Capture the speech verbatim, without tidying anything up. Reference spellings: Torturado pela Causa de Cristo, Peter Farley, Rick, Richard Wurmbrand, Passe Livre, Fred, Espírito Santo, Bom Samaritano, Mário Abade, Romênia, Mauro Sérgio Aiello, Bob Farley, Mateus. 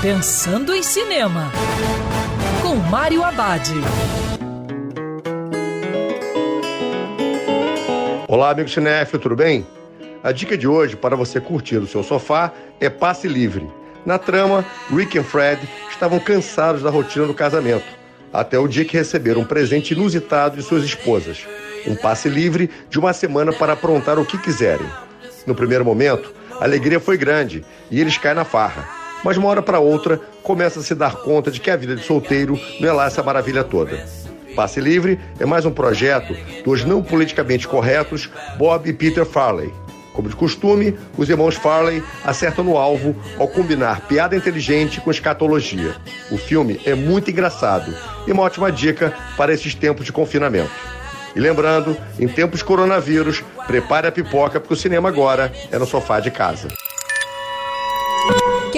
Pensando em Cinema, com Mário Abade. Olá, amigo cinéfilo, tudo bem? A dica de hoje para você curtir do seu sofá é Passe Livre. Na trama, Rick e Fred estavam cansados da rotina do casamento, até o dia que receberam um presente inusitado de suas esposas. Um passe livre de uma semana para aprontar o que quiserem. No primeiro momento, a alegria foi grande e eles caem na farra. Mas uma hora para outra, começa a se dar conta de que a vida de solteiro não é lá essa maravilha toda. Passe Livre é mais um projeto dos não politicamente corretos Bob e Peter Farley. Como de costume, os irmãos Farley acertam no alvo ao combinar piada inteligente com escatologia. O filme é muito engraçado e uma ótima dica para esses tempos de confinamento. E lembrando, em tempos coronavírus, prepare a pipoca porque o cinema agora é no sofá de casa.